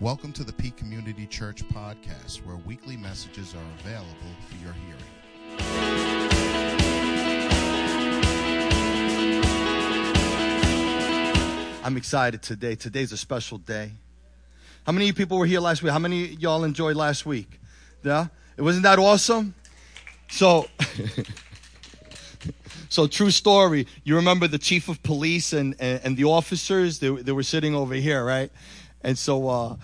Welcome to the Peak Community Church podcast, where weekly messages are available for your hearing. I'm excited today. Today's a special day. How many of you people were here last week? How many of y'all enjoyed last week? Yeah? It wasn't that awesome? So true story. You remember the chief of police and the officers? They were sitting over here, right? And so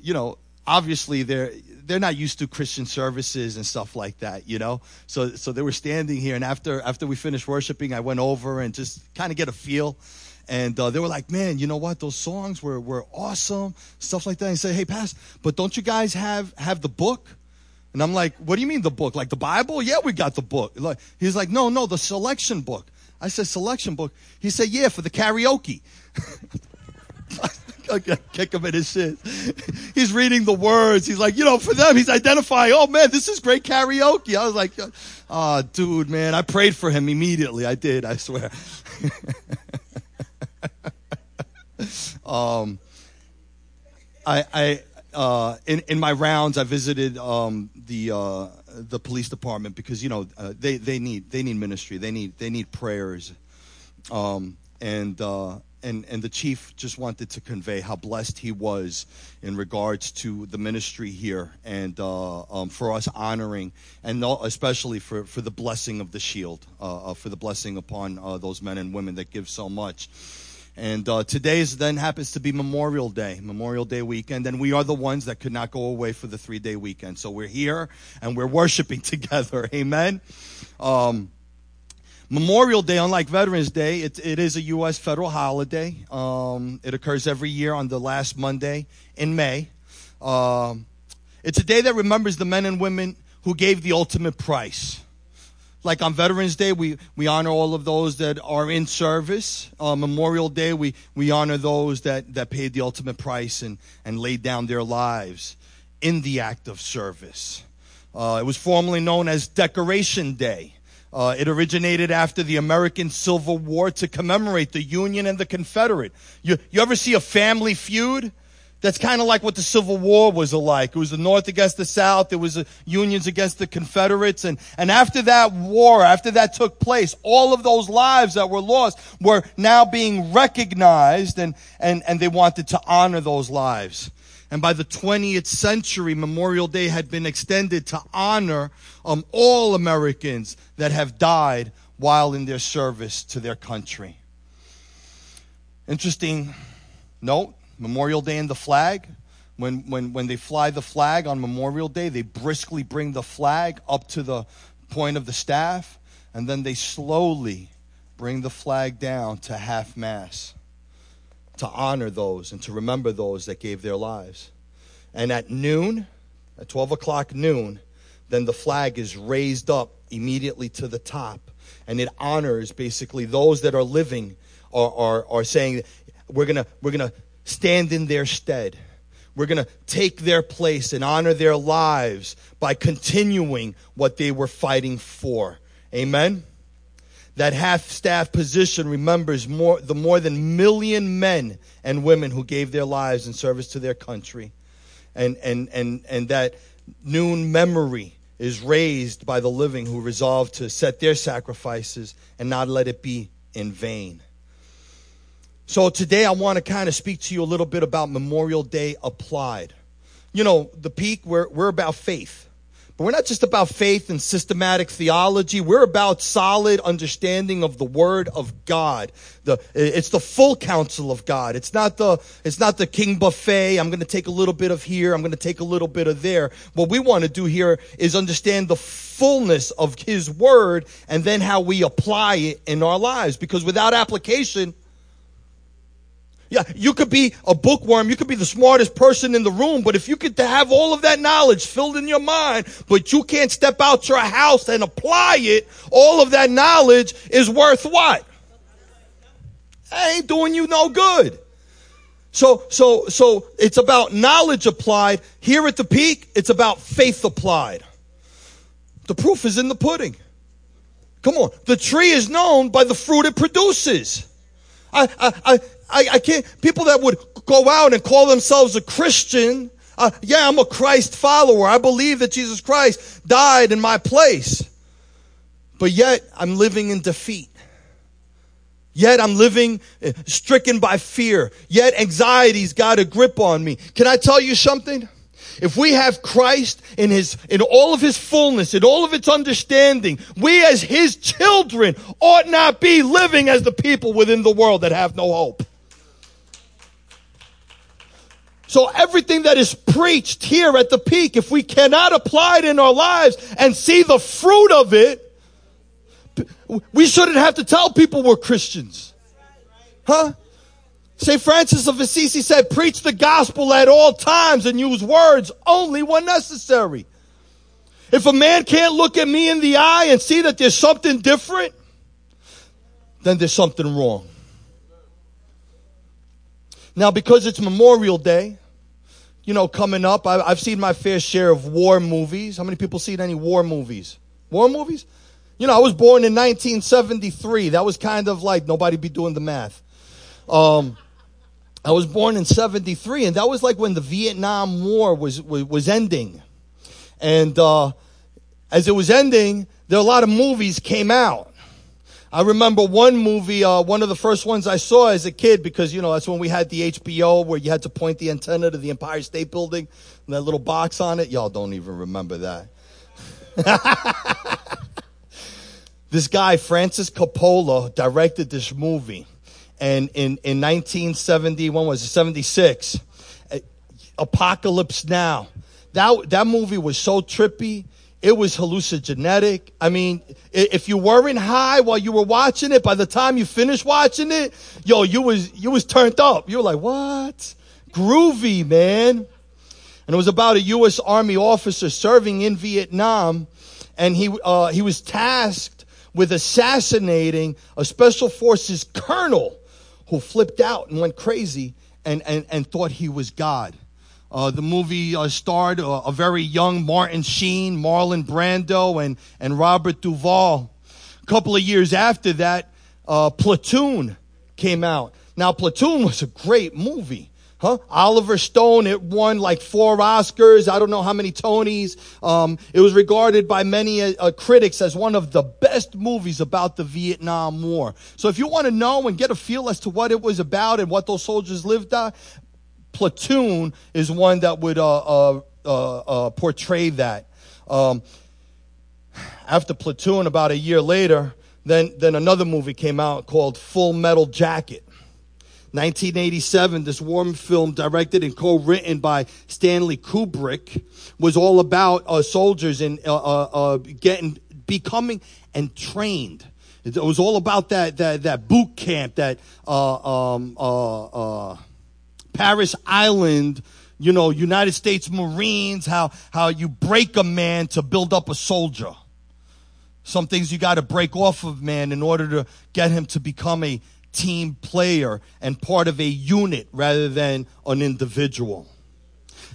you know, obviously they're not used to Christian services and stuff like that, you know. So they were standing here, and after we finished worshiping, I went over and just kind of get a feel. And they were like, "Man, you know what? Those songs were awesome, stuff like that." And I said, "Hey, Pastor, but don't you guys have the book?" And I'm like, "What do you mean the book? Like the Bible? Yeah, we got the book." Like, he's like, "No, the selection book." I said, "Selection book?" He said, "Yeah, for the karaoke." I kick him in his shit. He's reading the words. He's like, you know, for them, he's identifying, oh, man, this is great karaoke. I was like, oh, dude, man, I prayed for him immediately. I did, I swear. In my rounds, I visited the police department because, you know, they need ministry. They need prayers. And the chief just wanted to convey how blessed he was in regards to the ministry here, and for us honoring, and especially for the blessing of the shield, for the blessing upon those men and women that give so much. And today then happens to be Memorial Day weekend, and we are the ones that could not go away for the 3-day weekend. So we're here and we're worshiping together. Amen. Memorial Day, unlike Veterans Day, it is a U.S. federal holiday. It occurs every year on the last Monday in May. It's a day that remembers the men and women who gave the ultimate price. Like on Veterans Day, we honor all of those that are in service. Memorial Day, we honor those that paid the ultimate price and laid down their lives in the act of service. It was formerly known as Decoration Day. It originated after the American Civil War to commemorate the Union and the Confederate. You ever see a family feud? That's kind of like what the Civil War was like. It was the North against the South. It was the Unions against the Confederates. And after that war, after that took place, all of those lives that were lost were now being recognized, and they wanted to honor those lives. And by the 20th century, Memorial Day had been extended to honor all Americans that have died while in their service to their country. Interesting note, Memorial Day and the flag. When they fly the flag on Memorial Day, they briskly bring the flag up to the point of the staff, and then they slowly bring the flag down to half-mast, to honor those and to remember those that gave their lives. And at noon, at 12 o'clock noon, then the flag is raised up immediately to the top, and it honors basically those that are living are saying, we're gonna stand in their stead. We're gonna take their place and honor their lives by continuing what they were fighting for. Amen. That half-staff position remembers the more than million men and women who gave their lives in service to their country. And that noon memory is raised by the living who resolve to set their sacrifices and not let it be in vain. So today I want to kind of speak to you a little bit about Memorial Day applied. You know, the Peak, we're about faith. We're not just about faith and systematic theology. We're about solid understanding of the Word of God. It's the full counsel of God. It's not the king buffet. I'm going to take a little bit of here. I'm going to take a little bit of there. What we want to do here is understand the fullness of His Word and then how we apply it in our lives. Because without application, yeah, you could be a bookworm, you could be the smartest person in the room, but if you could have all of that knowledge filled in your mind, but you can't step out your house and apply it, all of that knowledge is worth what? It ain't doing you no good. So it's about knowledge applied. Here at the Peak, it's about faith applied. The proof is in the pudding. Come on. The tree is known by the fruit it produces. I can't. People that would go out and call themselves a Christian. Yeah, I'm a Christ follower. I believe that Jesus Christ died in my place. But yet I'm living in defeat. Yet I'm living stricken by fear. Yet anxiety's got a grip on me. Can I tell you something? If we have Christ in all of his fullness, in all of its understanding, we as his children ought not be living as the people within the world that have no hope. So everything that is preached here at the Peak, if we cannot apply it in our lives and see the fruit of it, we shouldn't have to tell people we're Christians. Huh? St. Francis of Assisi said, preach the gospel at all times and use words only when necessary. If a man can't look at me in the eye and see that there's something different, then there's something wrong. Now, because it's Memorial Day, you know, coming up, I've seen my fair share of war movies. How many people seen any war movies? War movies? You know, I was born in 1973. That was kind of like, nobody be doing the math. I was born in 73, and that was like when the Vietnam War was ending. And as it was ending, there were a lot of movies came out. I remember one movie, one of the first ones I saw as a kid, because, you know, that's when we had the HBO where you had to point the antenna to the Empire State Building and that little box on it. Y'all don't even remember that. This guy, Francis Coppola, directed this movie. And in 1971, was it 76? Apocalypse Now. That movie was so trippy. It was hallucinogenic. I mean, if you weren't high while you were watching it, by the time you finished watching it, yo, you was turned up. You were like, what? Groovy, man. And it was about a U.S. Army officer serving in Vietnam, and he was tasked with assassinating a special forces colonel who flipped out and went crazy and thought he was God. The movie starred a very young Martin Sheen, Marlon Brando, and Robert Duvall. A couple of years after that, Platoon came out. Now, Platoon was a great movie. Huh? Oliver Stone, it won like 4 Oscars, I don't know how many Tonys. It was regarded by many critics as one of the best movies about the Vietnam War. So if you want to know and get a feel as to what it was about and what those soldiers lived on, Platoon is one that would portray that. After Platoon, about a year later, then another movie came out called Full Metal Jacket. 1987, this war film directed and co-written by Stanley Kubrick was all about soldiers and becoming and trained. It was all about that boot camp, that Parris Island, you know, United States Marines, how you break a man to build up a soldier. Some things you got to break off of man in order to get him to become a team player and part of a unit rather than an individual.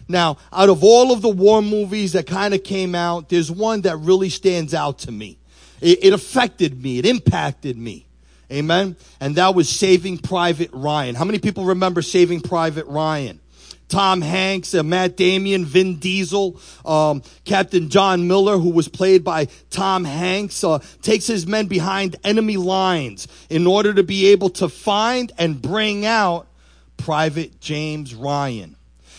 Now, out of all of the war movies that kind of came out, there's one that really stands out to me. It affected me. It impacted me. Amen? And that was Saving Private Ryan. How many people remember Saving Private Ryan? Tom Hanks, Matt Damon, Vin Diesel, Captain John Miller, who was played by Tom Hanks, takes his men behind enemy lines in order to be able to find and bring out Private James Ryan.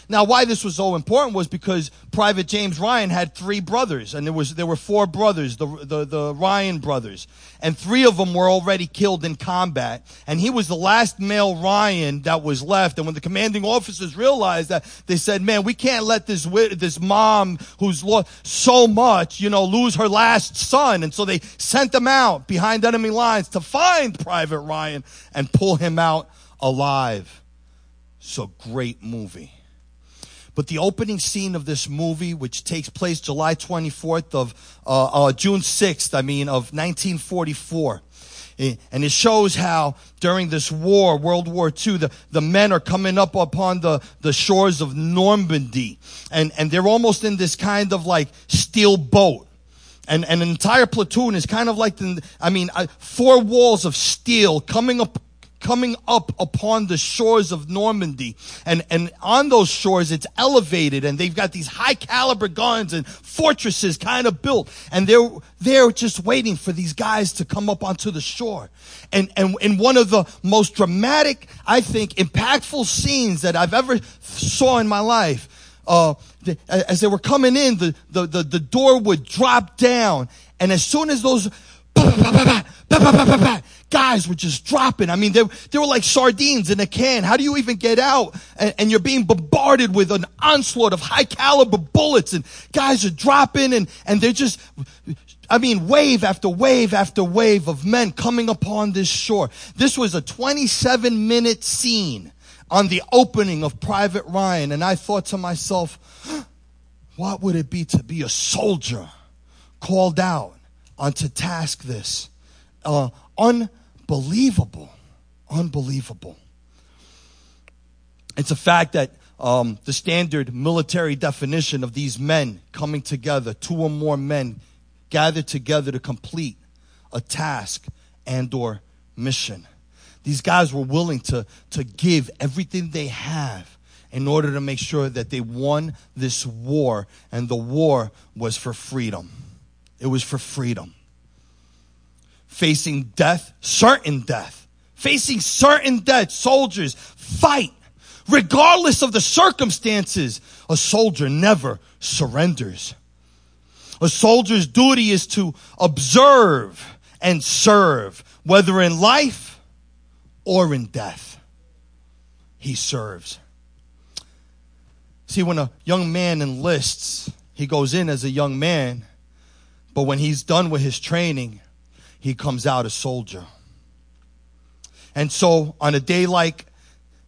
Now, why this was so important was because Private James Ryan had 3 brothers, and there were 4 brothers, the Ryan brothers, and 3 of them were already killed in combat, and he was the last male Ryan that was left. And when the commanding officers realized that, they said, "Man, we can't let this mom who's lost so much, you know, lose her last son." And so they sent them out behind enemy lines to find Private Ryan and pull him out alive. So great movie. But the opening scene of this movie, which takes place June 6th, of 1944. And it shows how during this war, World War II, the men are coming up upon the shores of Normandy. And they're almost in this kind of like steel boat. And an entire platoon is kind of like 4 walls of steel coming up. coming up upon the shores of Normandy. And on those shores, it's elevated, and they've got these high caliber guns and fortresses kind of built. And they're just waiting for these guys to come up onto the shore. And in one of the most dramatic, I think, impactful scenes that I've ever saw in my life, as they were coming in, the door would drop down. And as soon as those guys were just dropping, I mean, they were like sardines in a can. How do you even get out? And you're being bombarded with an onslaught of high caliber bullets, and guys are dropping, and they're just, I mean, wave after wave after wave of men coming upon this shore. This was a 27-minute scene on the opening of Private Ryan, and I thought to myself, what would it be to be a soldier called out on to task this? Unbelievable. Unbelievable. It's a fact that the standard military definition of these men coming together, two or more men gathered together to complete a task and or mission. These guys were willing to give everything they have in order to make sure that they won this war. And the war was for freedom. It was for freedom. Facing death, certain death. Facing certain death, soldiers fight. Regardless of the circumstances, a soldier never surrenders. A soldier's duty is to observe and serve, whether in life or in death, he serves. See, when a young man enlists, he goes in as a young man, but when he's done with his training, he comes out a soldier. And so on a day like,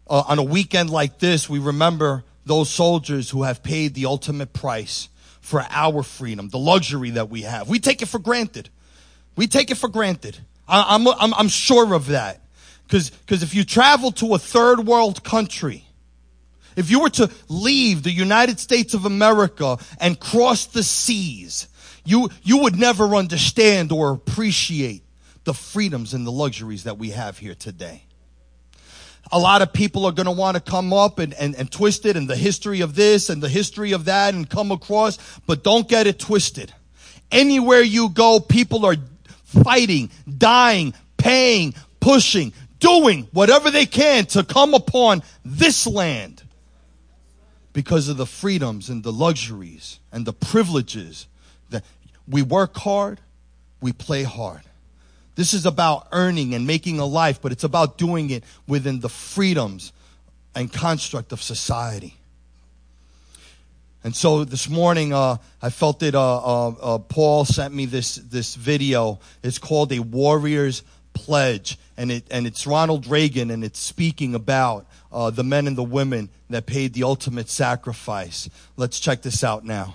on a weekend like this, we remember those soldiers who have paid the ultimate price for our freedom, the luxury that we have. We take it for granted. We take it for granted. I'm sure of that. Because if you travel to a third world country, if you were to leave the United States of America and cross the seas, you would never understand or appreciate the freedoms and the luxuries that we have here today. A lot of people are going to want to come up and twist it, and the history of this and the history of that, and come across, but don't get it twisted. Anywhere you go, people are fighting, dying, paying, pushing, doing whatever they can to come upon this land because of the freedoms and the luxuries and the privileges that we work hard, we play hard. This is about earning and making a life, but it's about doing it within the freedoms and construct of society. And so this morning, I felt that Paul sent me this video. It's called A Warrior's Pledge, and it's Ronald Reagan, and it's speaking about the men and the women that paid the ultimate sacrifice. Let's check this out now.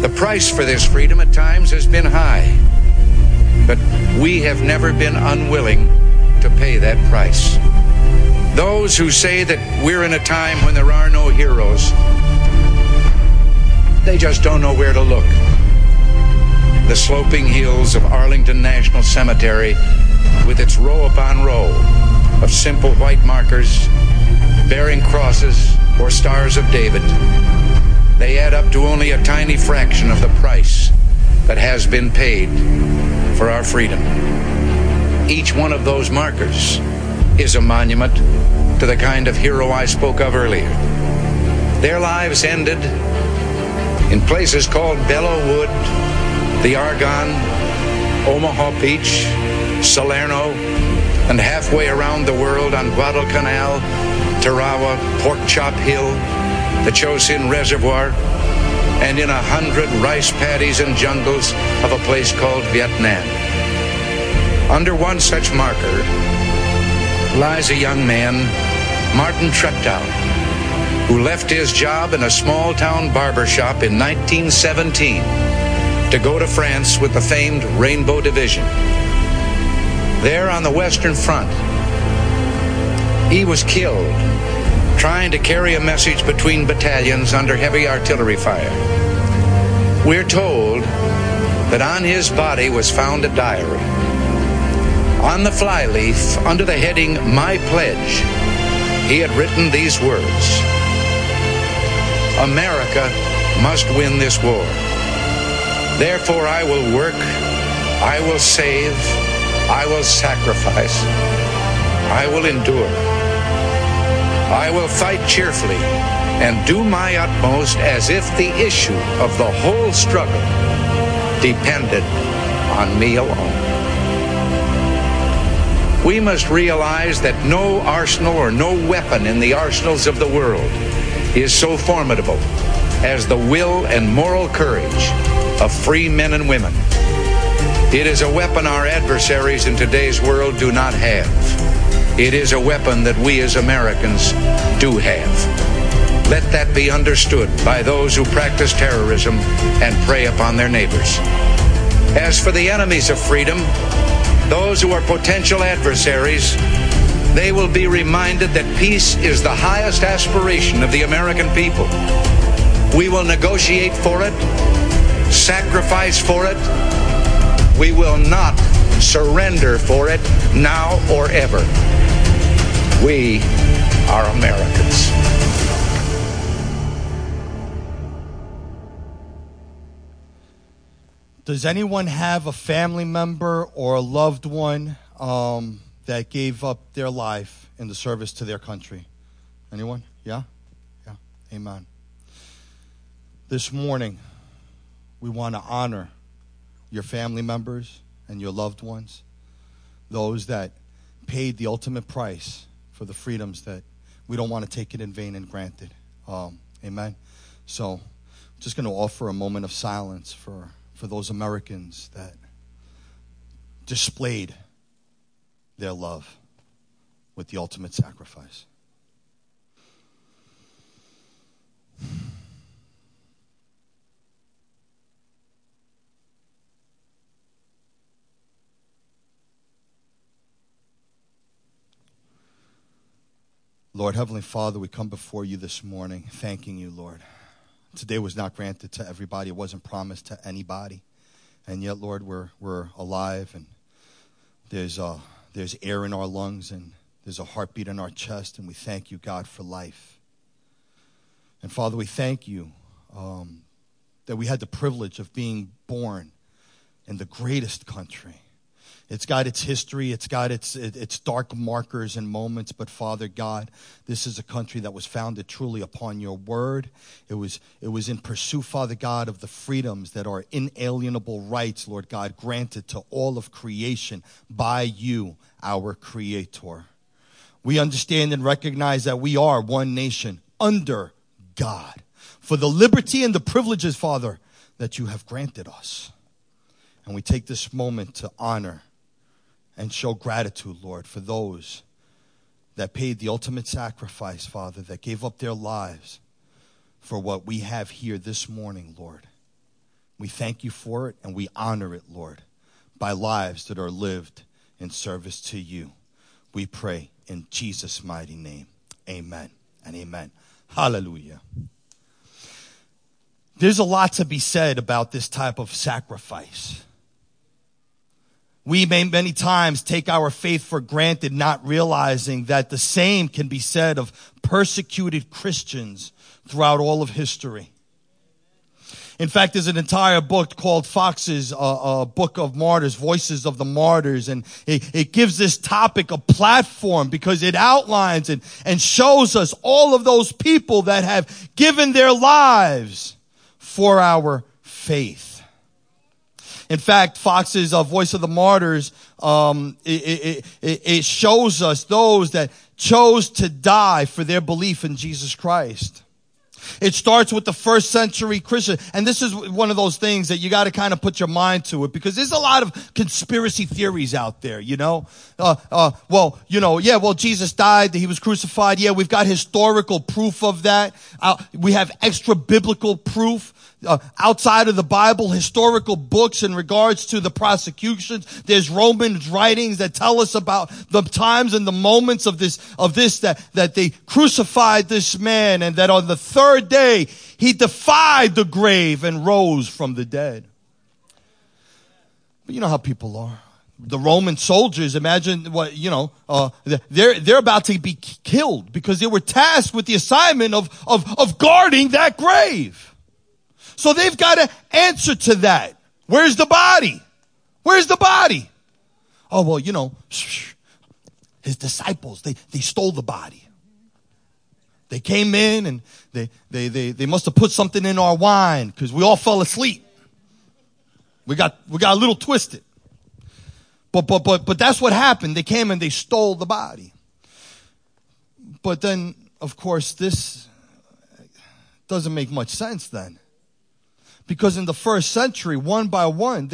The price for this freedom at times has been high, but we have never been unwilling to pay that price. Those who say that we're in a time when there are no heroes, they just don't know where to look. The sloping hills of Arlington National Cemetery, with its row upon row of simple white markers bearing crosses or stars of David, they add up to only a tiny fraction of the price that has been paid for our freedom. Each one of those markers is a monument to the kind of hero I spoke of earlier. Their lives ended in places called Belleau Wood, the Argonne, Omaha Beach, Salerno, and halfway around the world on Guadalcanal, Tarawa, Pork Chop Hill, the Chosin Reservoir, and in 100 rice paddies and jungles of a place called Vietnam. Under one such marker, lies a young man, Martin Treptow, who left his job in a small town barber shop in 1917 to go to France with the famed Rainbow Division. There on the Western Front, he was killed trying to carry a message between battalions under heavy artillery fire. We're told that on his body was found a diary. On the flyleaf, under the heading, My Pledge, he had written these words: America must win this war. Therefore I will work, I will save, I will sacrifice, I will endure. I will fight cheerfully and do my utmost as if the issue of the whole struggle depended on me alone. We must realize that no arsenal or no weapon in the arsenals of the world is so formidable as the will and moral courage of free men and women. It is a weapon our adversaries in today's world do not have. It is a weapon that we as Americans do have. Let that be understood by those who practice terrorism and prey upon their neighbors. As for the enemies of freedom, those who are potential adversaries, they will be reminded that peace is the highest aspiration of the American people. We will negotiate for it, sacrifice for it. We will not surrender for it now or ever. We are Americans. Does anyone have a family member or a loved one that gave up their life in the service to their country? Anyone? Yeah? Yeah. Amen. This morning, we want to honor your family members and your loved ones, those that paid the ultimate price for the freedoms that we don't want to take it in vain and granted. Amen. So I'm just going to offer a moment of silence for those Americans that displayed their love with the ultimate sacrifice. Lord, Heavenly Father, we come before you this morning, thanking you, Lord. Today was not granted to everybody. It wasn't promised to anybody. And yet, Lord, we're alive, and there's air in our lungs, and there's a heartbeat in our chest, and we thank you, God, for life. And, Father, we thank you that we had the privilege of being born in the greatest country. It's got its history. It's got its dark markers and moments. But, Father God, this is a country that was founded truly upon your word. It was in pursuit, Father God, of the freedoms that are inalienable rights, Lord God, granted to all of creation by you, our Creator. We understand and recognize that we are one nation under God for the liberty and the privileges, Father, that you have granted us. And we take this moment to honor and show gratitude, Lord, for those that paid the ultimate sacrifice, Father, that gave up their lives for what we have here this morning, Lord. We thank you for it, and we honor it, Lord, by lives that are lived in service to you. We pray in Jesus' mighty name. Amen and amen. Hallelujah. There's a lot to be said about this type of sacrifice. We may many times take our faith for granted, not realizing that the same can be said of persecuted Christians throughout all of history. In fact, there's an entire book called Fox's Book of Martyrs, Voices of the Martyrs, and it gives this topic a platform because it outlines and shows us all of those people that have given their lives for our faith. In fact, Fox's Voice of the Martyrs, it shows us those that chose to die for their belief in Jesus Christ. It starts with the first century Christian. And this is one of those things that you got to kind of put your mind to it, because there's a lot of conspiracy theories out there, you know. Jesus died, he was crucified. Yeah, we've got historical proof of that. We have extra biblical proof. Outside of the Bible, historical books in regards to the prosecutions. There's Roman writings that tell us about the times and the moments that they crucified this man, and that on the third day he defied the grave and rose from the dead. But you know how people are. The Roman soldiers, imagine what, you know, they're about to be killed because they were tasked with the assignment of guarding that grave. So they've got an answer to that. Where's the body? Where's the body? Oh, well, you know, his disciples, they stole the body. They came in and they must have put something in our wine because we all fell asleep. We got a little twisted. But that's what happened. They came and they stole the body. But then, of course, this doesn't make much sense then. Because in the first century, one by one,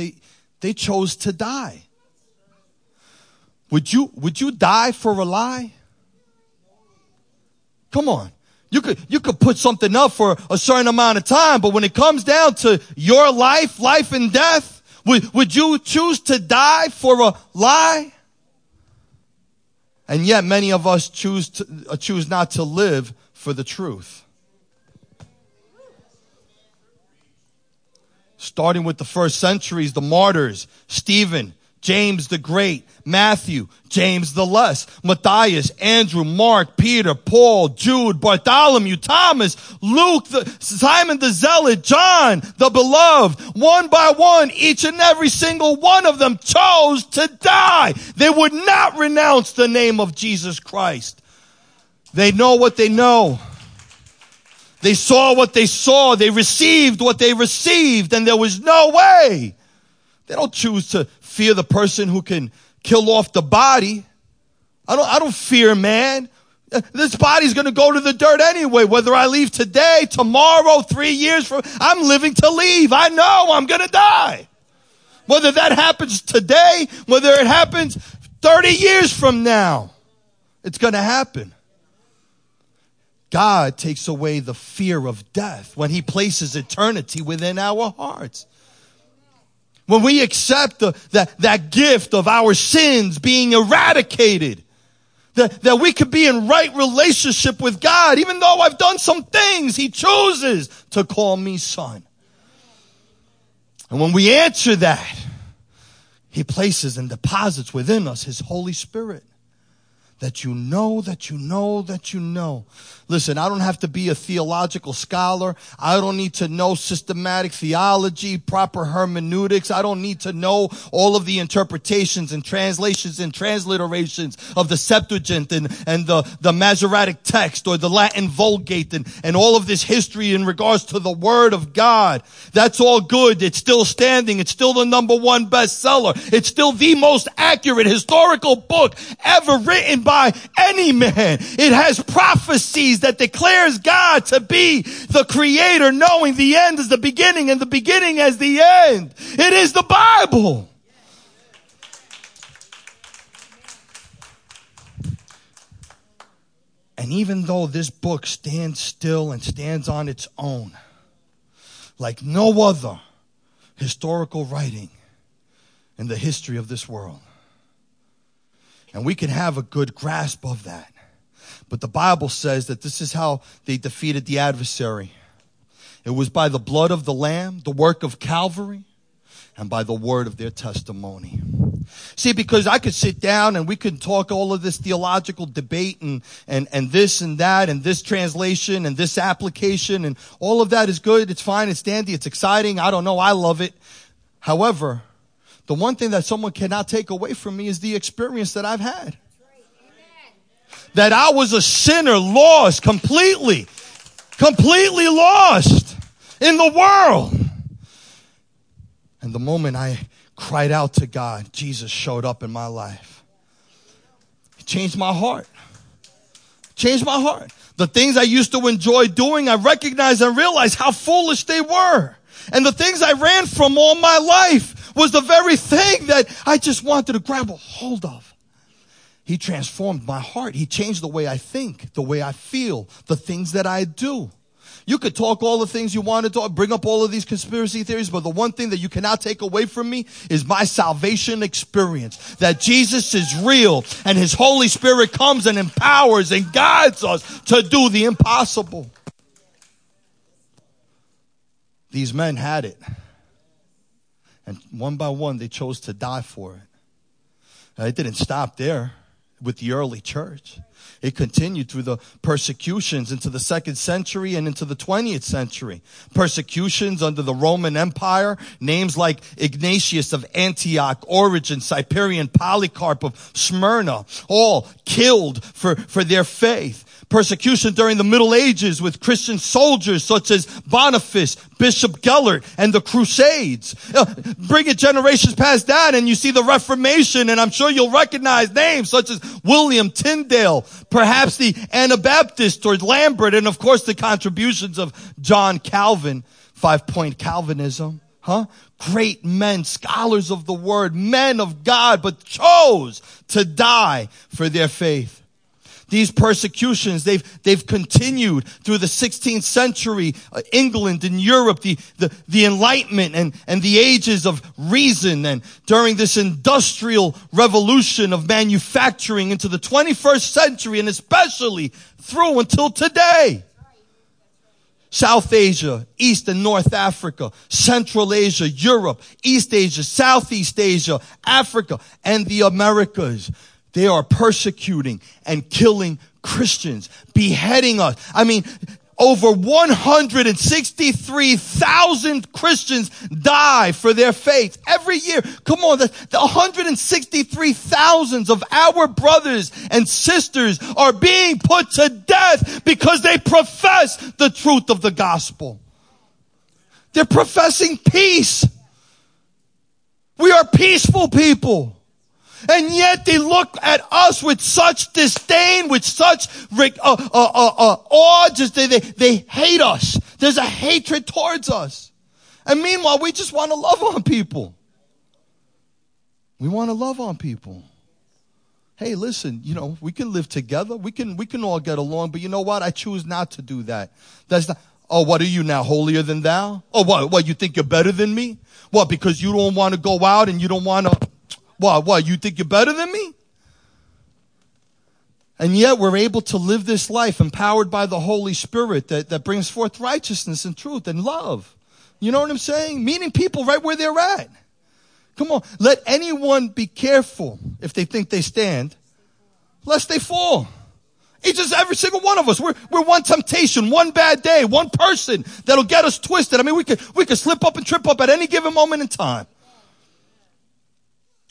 they chose to die. Would you die for a lie? Come on. You could put something up for a certain amount of time, but when it comes down to your life and death, would you choose to die for a lie? And yet many of us choose not to live for the truth. Starting with the first centuries, the martyrs, Stephen, James the Great, Matthew, James the Less, Matthias, Andrew, Mark, Peter, Paul, Jude, Bartholomew, Thomas, Luke, Simon the Zealot, John the Beloved. One by one, each and every single one of them chose to die. They would not renounce the name of Jesus Christ. They know what they know. They saw what they saw. They received what they received. And there was no way. They don't choose to fear the person who can kill off the body. I don't fear man. This body's going to go to the dirt anyway. Whether I leave today, tomorrow, 3 years from, I'm living to leave. I know I'm going to die. Whether that happens today, whether it happens 30 years from now, it's going to happen. God takes away the fear of death when he places eternity within our hearts. When we accept that gift of our sins being eradicated, that we could be in right relationship with God, even though I've done some things, he chooses to call me son. And when we answer that, he places and deposits within us his Holy Spirit. That you know, that you know, that you know. Listen, I don't have to be a theological scholar. I don't need to know systematic theology, proper hermeneutics. I don't need to know all of the interpretations and translations and transliterations of the Septuagint and the Masoretic text or the Latin Vulgate and all of this history in regards to the Word of God. That's all good. It's still standing. It's still the number one bestseller. It's still the most accurate historical book ever written by any man. It has prophecies that declares God to be the creator, knowing the end is the beginning and the beginning as the end. It is the Bible. And even though this book stands still and stands on its own, like no other historical writing in the history of this world, and we can have a good grasp of that. But the Bible says that this is how they defeated the adversary. It was by the blood of the Lamb, the work of Calvary, and by the word of their testimony. See, because I could sit down and we could talk all of this theological debate and this and that and this translation and this application and all of that is good. It's fine. It's dandy. It's exciting. I don't know. I love it. However, the one thing that someone cannot take away from me is the experience that I've had. That I was a sinner, lost, completely lost in the world. And the moment I cried out to God, Jesus showed up in my life. He changed my heart. The things I used to enjoy doing, I recognized and realized how foolish they were. And the things I ran from all my life was the very thing that I just wanted to grab a hold of. He transformed my heart. He changed the way I think, the way I feel, the things that I do. You could talk all the things you want to talk, bring up all of these conspiracy theories, but the one thing that you cannot take away from me is my salvation experience, that Jesus is real and his Holy Spirit comes and empowers and guides us to do the impossible. These men had it, and one by one, they chose to die for it. Now, it didn't stop there with the early church. It continued through the persecutions into the 2nd century and into the 20th century. Persecutions under the Roman Empire. Names like Ignatius of Antioch, Origen, Cyprian, Polycarp of Smyrna, all killed for their faith. Persecution during the Middle Ages with Christian soldiers such as Boniface, Bishop Gellert, and the Crusades. Bring it generations past that and you see the Reformation, and I'm sure you'll recognize names such as William Tyndale, perhaps the Anabaptist or Lambert, and of course the contributions of John Calvin, 5-point Calvinism. Great men, scholars of the word, men of God, but chose to die for their faith. These persecutions, they've continued through the 16th century, England and Europe, the Enlightenment and the ages of reason. And during this industrial revolution of manufacturing into the 21st century, and especially through until today. South Asia, East and North Africa, Central Asia, Europe, East Asia, Southeast Asia, Africa, and the Americas. They are persecuting and killing Christians, beheading us. I mean, over 163,000 Christians die for their faith every year. Come on, the 163,000 of our brothers and sisters are being put to death because they profess the truth of the gospel. They're professing peace. We are peaceful people. And yet they look at us with such disdain, with such awe. Just they hate us. There's a hatred towards us. And meanwhile, we just want to love on people. We want to love on people. Hey, listen, you know, we can live together. We can all get along. But you know what? I choose not to do that. That's not. Oh, what are you now, holier than thou? Oh, what you think you're better than me? What, because you don't want to go out and you don't want to. What, you think you're better than me? And yet we're able to live this life empowered by the Holy Spirit that brings forth righteousness and truth and love. You know what I'm saying? Meeting people right where they're at. Come on, let anyone be careful if they think they stand, lest they fall. It's just every single one of us. We're one temptation, one bad day, one person that'll get us twisted. I mean, we could slip up and trip up at any given moment in time.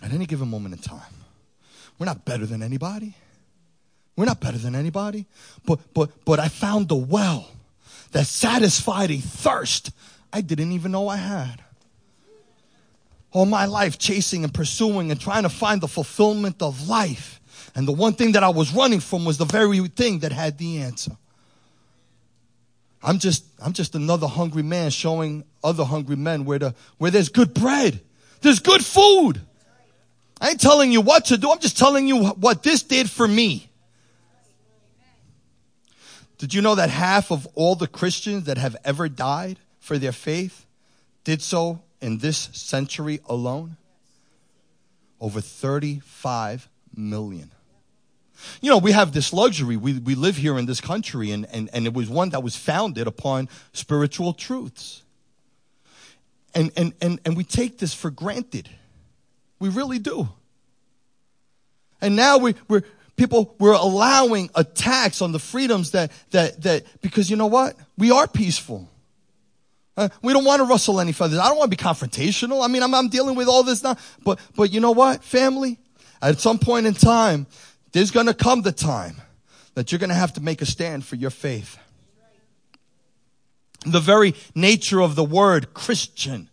At any given moment in time. We're not better than anybody. We're not better than anybody. But I found a well that satisfied a thirst I didn't even know I had. All my life chasing and pursuing and trying to find the fulfillment of life. And the one thing that I was running from was the very thing that had the answer. I'm just another hungry man showing other hungry men where there's good bread. There's good food. I ain't telling you what to do. I'm just telling you what this did for me. Did you know that half of all the Christians that have ever died for their faith did so in this century alone? Over 35 million. You know, we have this luxury. We live here in this country, and it was one that was founded upon spiritual truths. And we take this for granted. We really do. And now we're allowing attacks on the freedoms that because you know what? We are peaceful. We don't want to rustle any feathers. I don't want to be confrontational. I mean, I'm dealing with all this now. But you know what, family? At some point in time, there's going to come the time that you're going to have to make a stand for your faith. The very nature of the word Christian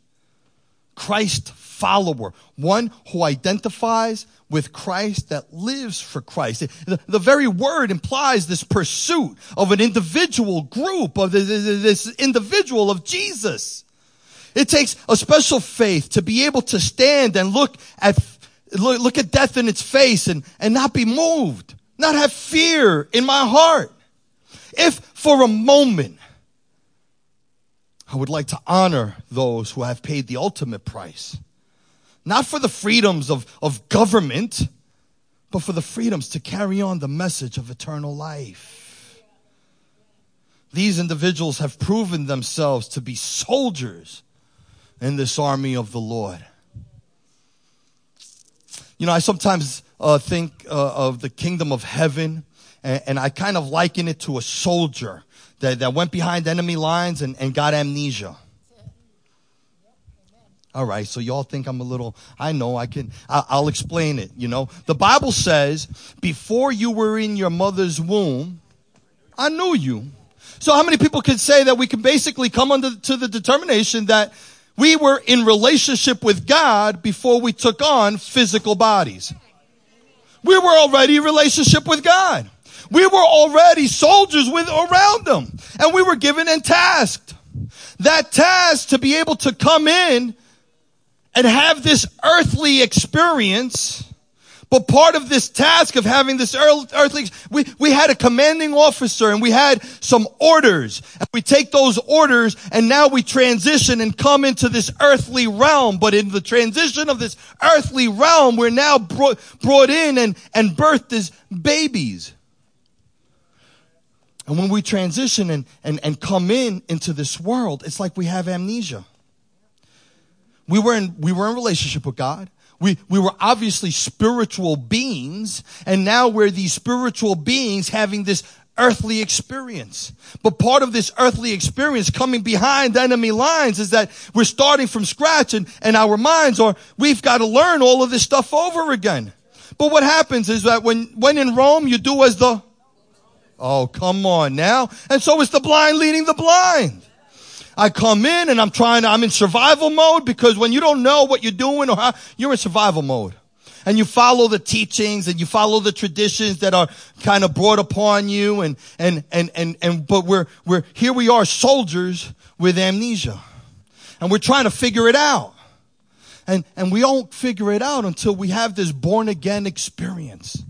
Christ follower, one who identifies with Christ, that lives for Christ. The very word implies this pursuit of an individual group, of this individual of Jesus. It takes a special faith to be able to stand and look at death in its face and not be moved, not have fear in my heart. If for a moment, I would like to honor those who have paid the ultimate price, not for the freedoms of government, but for the freedoms to carry on the message of eternal life. These individuals have proven themselves to be soldiers in this army of the Lord. You know, I sometimes think of the kingdom of heaven, and I kind of liken it to a soldier that went behind enemy lines and got amnesia. All right, so y'all think I'm a little, I know, I'll explain it, you know. The Bible says, before you were in your mother's womb, I knew you. So how many people could say that we can basically come to the determination that we were in relationship with God before we took on physical bodies? We were already in relationship with God. We were already soldiers around them. And we were given and tasked. That task to be able to come in and have this earthly experience. But part of this task of having this earthly, we had a commanding officer and we had some orders. And we take those orders and now we transition and come into this earthly realm. But in the transition of this earthly realm, we're now brought in and birthed as babies. And when we transition and come into this world, it's like we have amnesia. We were in relationship with God. We were obviously spiritual beings, and now we're these spiritual beings having this earthly experience. But part of this earthly experience coming behind enemy lines is that we're starting from scratch, and our minds are, we've got to learn all of this stuff over again. But what happens is that when in Rome, you do as the... Oh, come on now. And so it's the blind leading the blind. I come in and I'm in survival mode, because when you don't know what you're doing or how, you're in survival mode. And you follow the teachings and you follow the traditions that are kind of brought upon you, but we're here we are, soldiers with amnesia. And we're trying to figure it out. And we don't figure it out until we have this born again experience.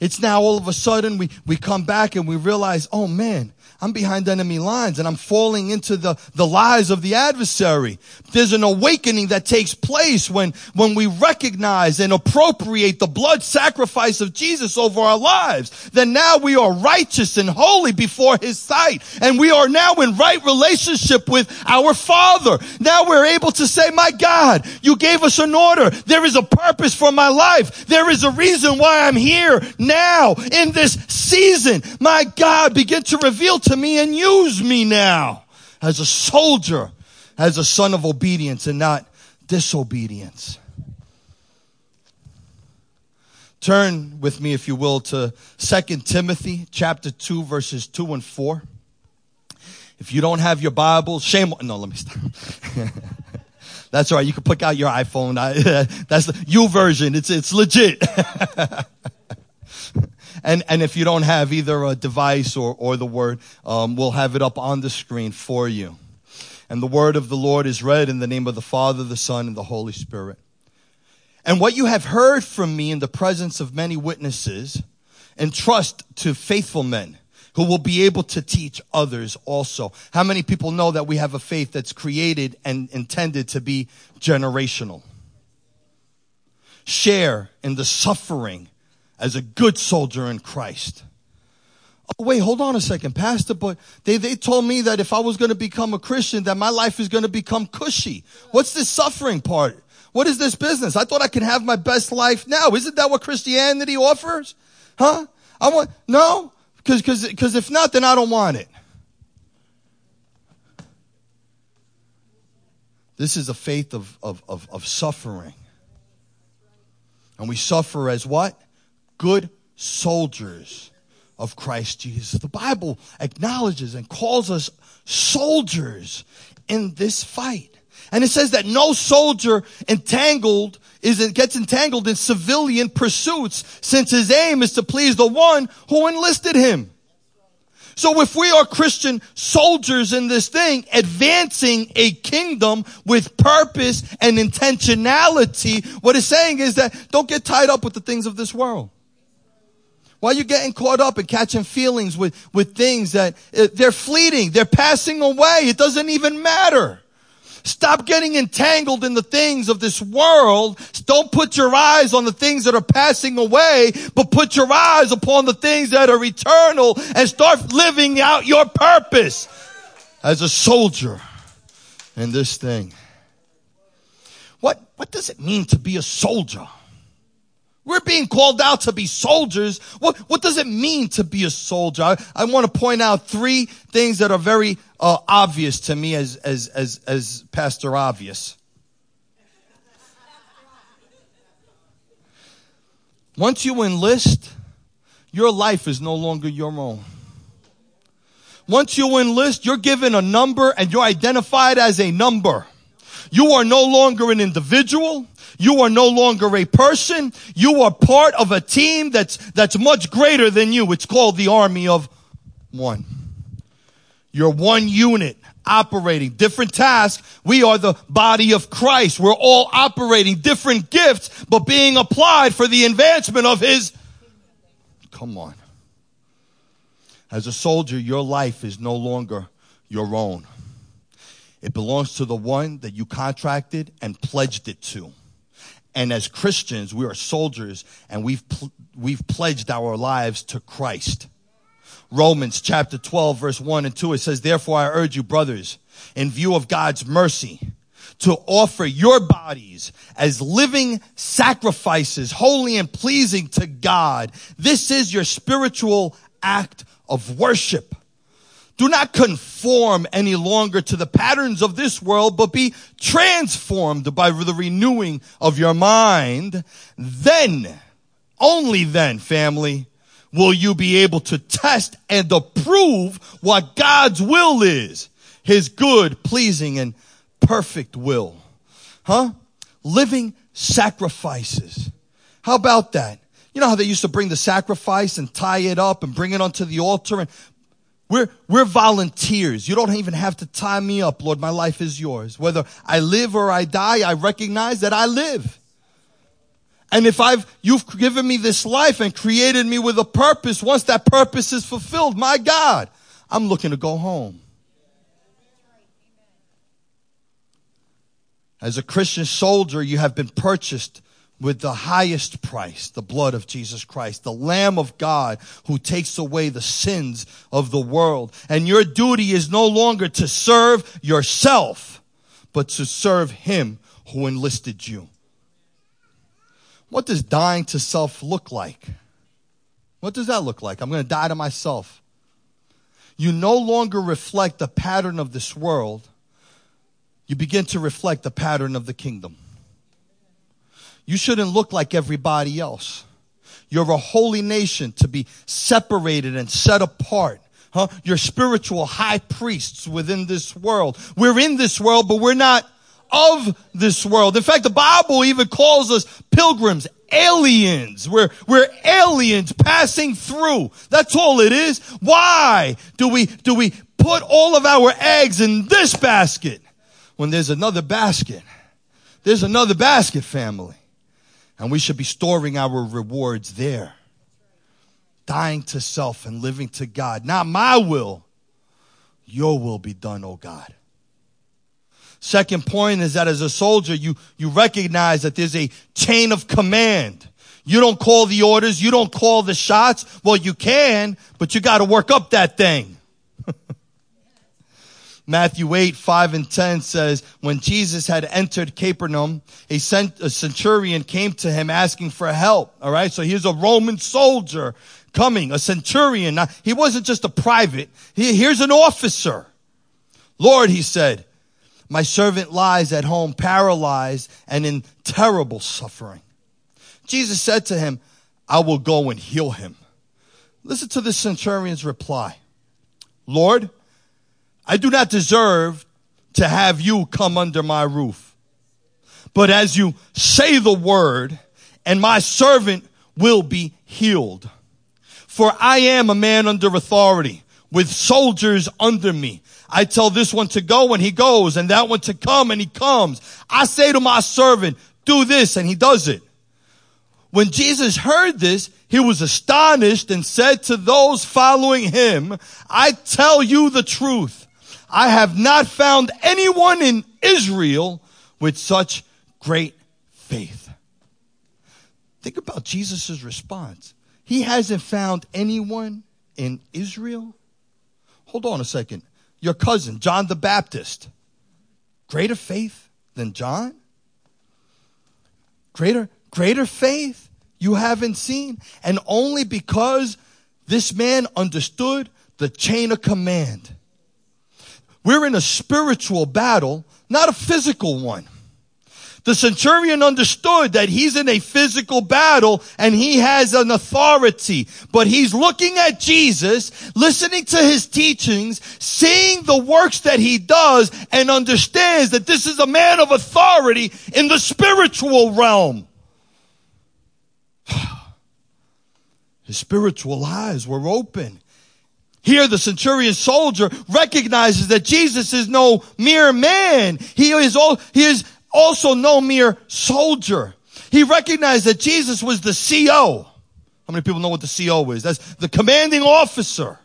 It's now all of a sudden we come back and we realize, oh man, I'm behind enemy lines and I'm falling into the lies of the adversary. There's an awakening that takes place when we recognize and appropriate the blood sacrifice of Jesus over our lives. Then now we are righteous and holy before his sight. And we are now in right relationship with our Father. Now we're able to say, my God, you gave us an order. There is a purpose for my life. There is a reason why I'm here now in this season. My God, begin to reveal to me and use me now as a soldier, as a son of obedience and not disobedience. Turn with me, if you will, to 2 Timothy chapter 2, verses 2 and 4. If you don't have your Bible, shame on... No, let me stop. That's all right. You can pick out your iPhone. That's the YouVersion. It's legit. And if you don't have either a device or the word, we'll have it up on the screen for you. And the word of the Lord is read in the name of the Father, the Son, and the Holy Spirit. And what you have heard from me in the presence of many witnesses, entrust to faithful men who will be able to teach others also. How many people know that we have a faith that's created and intended to be generational? Share in the suffering as a good soldier in Christ. Oh, wait, hold on a second, Pastor, but they told me that if I was going to become a Christian, that my life is going to become cushy. What's this suffering part? What is this business? I thought I could have my best life now. Isn't that what Christianity offers? Huh? No? Because if not, then I don't want it. This is a faith of suffering. And we suffer as what? Good soldiers of Christ Jesus. The Bible acknowledges and calls us soldiers in this fight. And it says that no soldier gets entangled in civilian pursuits, since his aim is to please the one who enlisted him. So if we are Christian soldiers in this thing, advancing a kingdom with purpose and intentionality, what it's saying is that don't get tied up with the things of this world. Why are you getting caught up and catching feelings with things that they're fleeting, they're passing away, it doesn't even matter. Stop getting entangled in the things of this world. Don't put your eyes on the things that are passing away, but put your eyes upon the things that are eternal and start living out your purpose as a soldier in this thing. What does it mean to be a soldier? We're being called out to be soldiers. What does it mean to be a soldier? I want to point out three things that are very obvious to me as Pastor Obvious. Once you enlist, your life is no longer your own. Once you enlist, you're given a number and you're identified as a number. You are no longer an individual. You are no longer a person. You are part of a team that's much greater than you. It's called the army of one. You're one unit operating different tasks. We are the body of Christ. We're all operating different gifts, but being applied for the advancement of his. Come on. As a soldier, your life is no longer your own. It belongs to the one that you contracted and pledged it to. And as Christians, we are soldiers, and we've pledged our lives to Christ. Romans chapter 12, verse 1 and 2, it says, "Therefore I urge you, brothers, in view of God's mercy, to offer your bodies as living sacrifices, holy and pleasing to God. This is your spiritual act of worship. Do not conform any longer to the patterns of this world, but be transformed by the renewing of your mind. Then, only then, family, will you be able to test and approve what God's will is, his good, pleasing, and perfect will." Living sacrifices. How about that? You know how they used to bring the sacrifice and tie it up and bring it onto the altar and We're volunteers. You don't even have to tie me up, Lord. My life is yours. Whether I live or I die, I recognize that I live. And if you've given me this life and created me with a purpose, once that purpose is fulfilled, my God, I'm looking to go home. As a Christian soldier, you have been purchased with the highest price, the blood of Jesus Christ, the Lamb of God who takes away the sins of the world. And your duty is no longer to serve yourself, but to serve him who enlisted you. What does dying to self look like? What does that look like? I'm going to die to myself. You no longer reflect the pattern of this world. You begin to reflect the pattern of the kingdom. You shouldn't look like everybody else. You're a holy nation to be separated and set apart. You're spiritual high priests within this world. We're in this world, but we're not of this world. In fact, the Bible even calls us pilgrims, aliens. We're aliens passing through. That's all it is. Why do we put all of our eggs in this basket when there's another basket? There's another basket, family. And we should be storing our rewards there. Dying to self and living to God. Not my will. Your will be done, O God. Second point is that as a soldier, you recognize that there's a chain of command. You don't call the orders. You don't call the shots. Well, you can, but you got to work up that thing. Matthew 8, 5 and 10 says, "When Jesus had entered Capernaum, a centurion came to him asking for help." All right, so here's a Roman soldier coming, a centurion. Now, he wasn't just a private. Here's an officer. "Lord," he said, "my servant lies at home, paralyzed and in terrible suffering." Jesus said to him, "I will go and heal him." Listen to the centurion's reply. "Lord, I do not deserve to have you come under my roof. But as you say the word, and my servant will be healed. For I am a man under authority, with soldiers under me. I tell this one to go, and he goes, and that one to come, and he comes. I say to my servant, do this, and he does it. When Jesus heard this, he was astonished and said to those following him, I tell you the truth. I have not found anyone in Israel with such great faith. Think about Jesus' response. He hasn't found anyone in Israel. Hold on a second. Your cousin, John the Baptist. Greater faith than John? Greater faith you haven't seen. And only because this man understood the chain of command. We're in a spiritual battle, not a physical one. The centurion understood that he's in a physical battle and he has an authority, but he's looking at Jesus, listening to his teachings, seeing the works that he does, and understands that this is a man of authority in the spiritual realm. His spiritual eyes were open. Here, the centurion soldier recognizes that Jesus is no mere man. He is also no mere soldier. He recognized that Jesus was the CO. How many people know what the CO is? That's the commanding officer.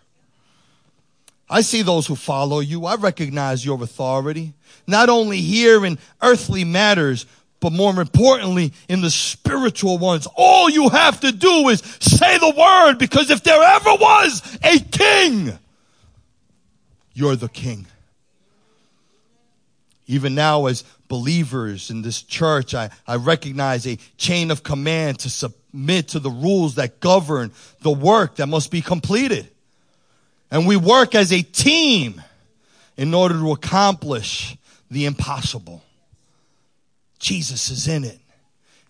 I see those who follow you. I recognize your authority, not only here in earthly matters, but more importantly, in the spiritual ones. All you have to do is say the word, because if there ever was a king, you're the king. Even now, as believers in this church, I recognize a chain of command to submit to the rules that govern the work that must be completed. And we work as a team in order to accomplish the impossible. Jesus is in it.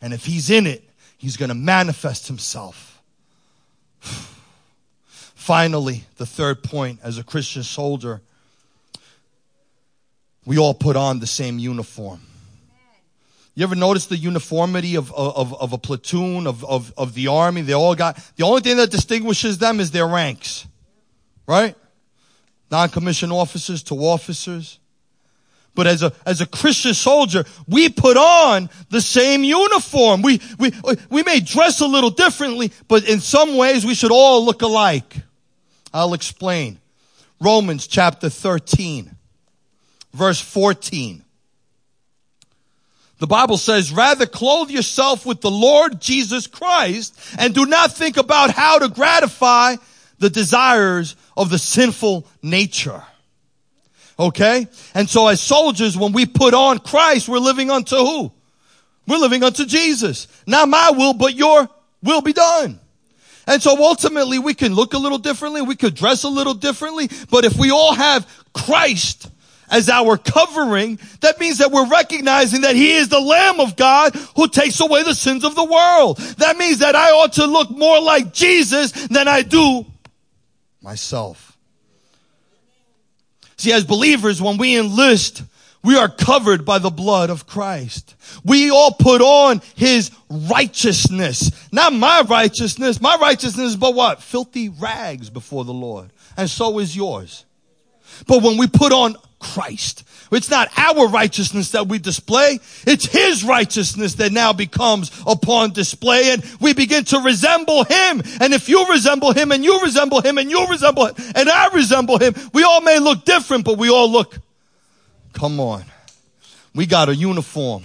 And if he's in it, he's going to manifest himself. Finally, the third point, as a Christian soldier, we all put on the same uniform. You ever notice the uniformity of a platoon, of the army? They all got, the only thing that distinguishes them is their ranks, right? Non-commissioned officers to officers. But as a Christian soldier, we put on the same uniform. We may dress a little differently, but in some ways we should all look alike. I'll explain. Romans chapter 13. Verse 14. The Bible says, rather clothe yourself with the Lord Jesus Christ and do not think about how to gratify the desires of the sinful nature. Okay? And so as soldiers, when we put on Christ, we're living unto who? We're living unto Jesus. Not my will, but your will be done. And so ultimately, we can look a little differently. We could dress a little differently. But if we all have Christ as our covering, that means that we're recognizing that he is the Lamb of God who takes away the sins of the world. That means that I ought to look more like Jesus than I do myself. See, as believers, when we enlist, we are covered by the blood of Christ. We all put on his righteousness. Not my righteousness. My righteousness is but what? Filthy rags before the Lord. And so is yours. But when we put on Christ, it's not our righteousness that we display, it's his righteousness that now becomes upon display, and we begin to resemble him. And if you resemble him, and you resemble him, and you resemble him, and I resemble him, we all may look different, but we all look, come on, we got a uniform.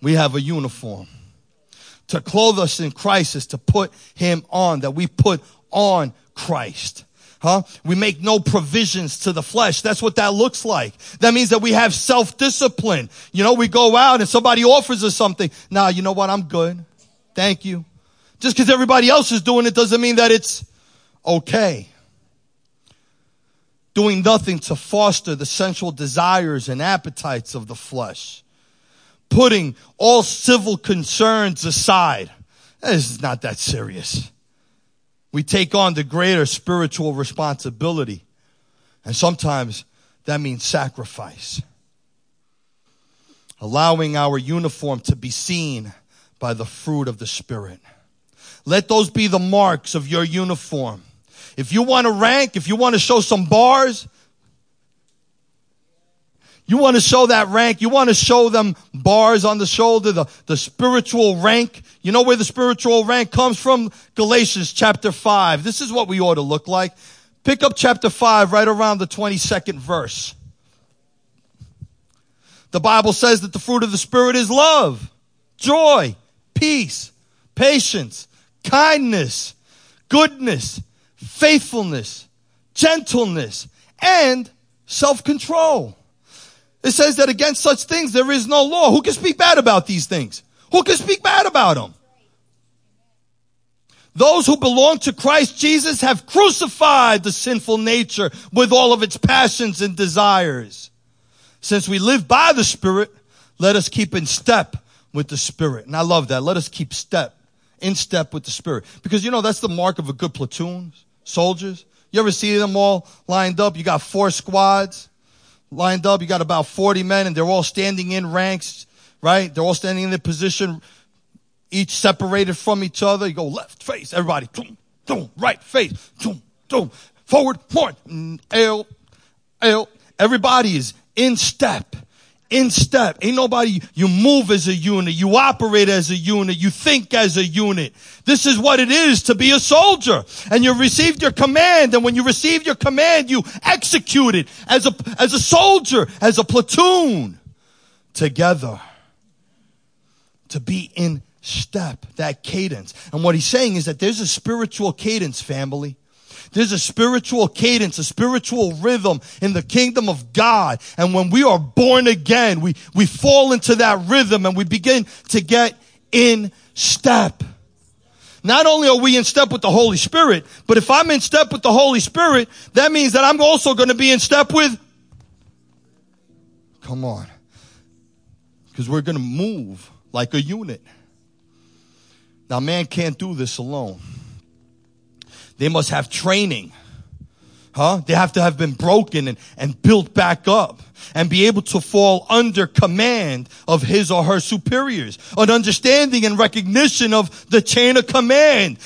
We have a uniform. To clothe us in Christ is to put him on, that we put on Christ. We make no provisions to the flesh. That's what that looks like. That means that we have self-discipline. You know, we go out and somebody offers us something. Nah, you know what? I'm good. Thank you. Just because everybody else is doing it doesn't mean that it's okay. Doing nothing to foster the sensual desires and appetites of the flesh. Putting all civil concerns aside. This is not that serious. We take on the greater spiritual responsibility. And sometimes That means sacrifice. Allowing our uniform to be seen by the fruit of the Spirit. Let those be the marks of your uniform. If you want to rank, if you want to show some bars, you want to show that rank, you want to show them bars on the shoulder, the spiritual rank. You know where the spiritual rank comes from? Galatians chapter 5. This is what we ought to look like. Pick up chapter 5 right around the 22nd verse. The Bible says that the fruit of the Spirit is love, joy, peace, patience, kindness, goodness, faithfulness, gentleness, and self-control. It says that against such things there is no law. Who can speak bad about these things? Who can speak bad about them? Those who belong to Christ Jesus have crucified the sinful nature with all of its passions and desires. Since we live by the Spirit, let us keep in step with the Spirit. And I love that. Let us keep in step with the Spirit. Because, you know, that's the mark of a good platoon, soldiers. You ever see them all lined up? You got four squads lined up. You got about 40 men, and they're all standing in ranks, right? They're all standing in their position, each separated from each other. You go left face, everybody, doom, doom, right face, doom, doom, forward, point, L, L. Everybody is in step, in step. Ain't nobody, you move as a unit, you operate as a unit, you think as a unit. This is what it is to be a soldier. And you received your command, and when you received your command, you execute it as a soldier, as a platoon, together. To be in step, that cadence. And what he's saying is that there's a spiritual cadence, family. There's a spiritual cadence, a spiritual rhythm in the kingdom of God. And when we are born again, we fall into that rhythm and we begin to get in step. Not only are we in step with the Holy Spirit, but if I'm in step with the Holy Spirit, that means that I'm also going to be in step with... Come on. Because we're going to move like a unit. Now, man can't do this alone. They must have training, huh? They have to have been broken and built back up and be able to fall under command of his or her superiors, an understanding and recognition of the chain of command.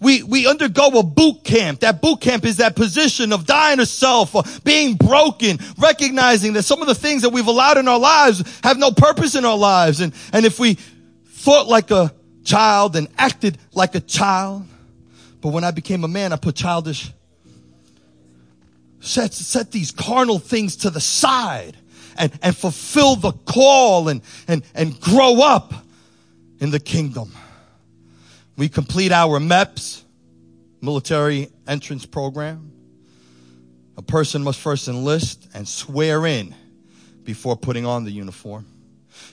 We undergo a boot camp. That boot camp is that position of dying to self, or being broken, recognizing that some of the things that we've allowed in our lives have no purpose in our lives. And if we thought like a child and acted like a child, but when I became a man, I put childish, set these carnal things to the side and fulfill the call and grow up in the kingdom. We complete our MEPS, Military Entrance Program. A person must first enlist and swear in before putting on the uniform.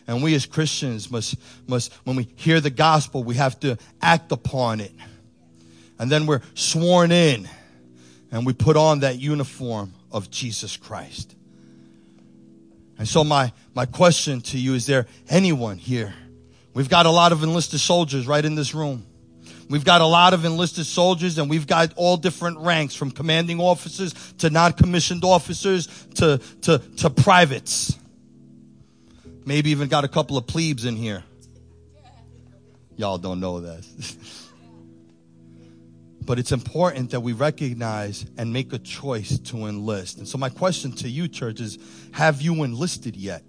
And we as Christians must, when we hear the gospel, we have to act upon it. And then we're sworn in and we put on that uniform of Jesus Christ. And so my question to you, is there anyone here? We've got a lot of enlisted soldiers right in this room. We've got a lot of enlisted soldiers, and we've got all different ranks, from commanding officers to non-commissioned officers to privates. Maybe even got a couple of plebes in here. Y'all don't know that. But it's important that we recognize and make a choice to enlist. And so my question to you, church, is, have you enlisted yet?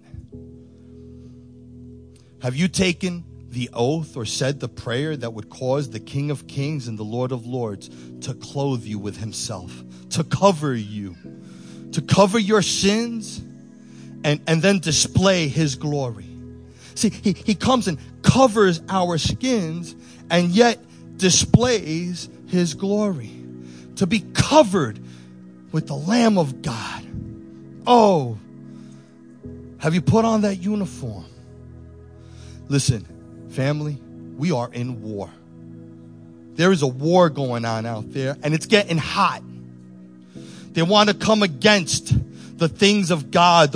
Have you taken the oath or said the prayer that would cause the King of Kings and the Lord of Lords to clothe you with himself, to cover you, to cover your sins, and then display his glory? See, he comes and covers our skins and yet displays his glory, to be covered with the Lamb of God. Oh, have you put on that uniform? Listen, family, we are in war. There is a war going on out there, and it's getting hot. They want to come against the things of God,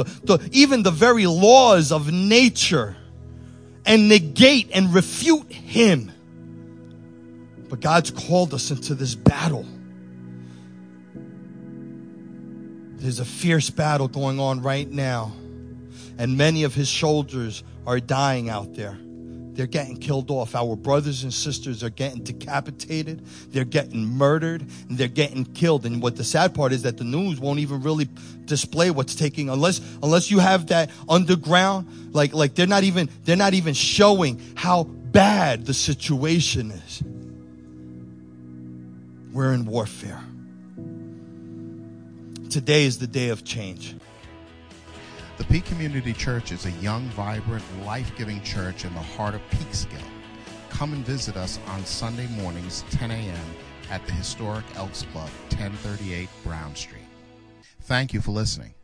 even the very laws of nature, and negate and refute him. But God's called us into this battle. There's a fierce battle going on right now. And many of his soldiers are dying out there. They're getting killed off. Our brothers and sisters are getting decapitated. They're getting murdered. And they're getting killed. And what the sad part is that the news won't even really display what's taking unless you have that underground. Like they're not even showing how bad the situation is. We're in warfare. Today is the day of change. The Peak Community Church is a young, vibrant, life-giving church in the heart of Peekskill. Come and visit us on Sunday mornings, 10 a.m. at the historic Elks Club, 1038 Brown Street. Thank you for listening.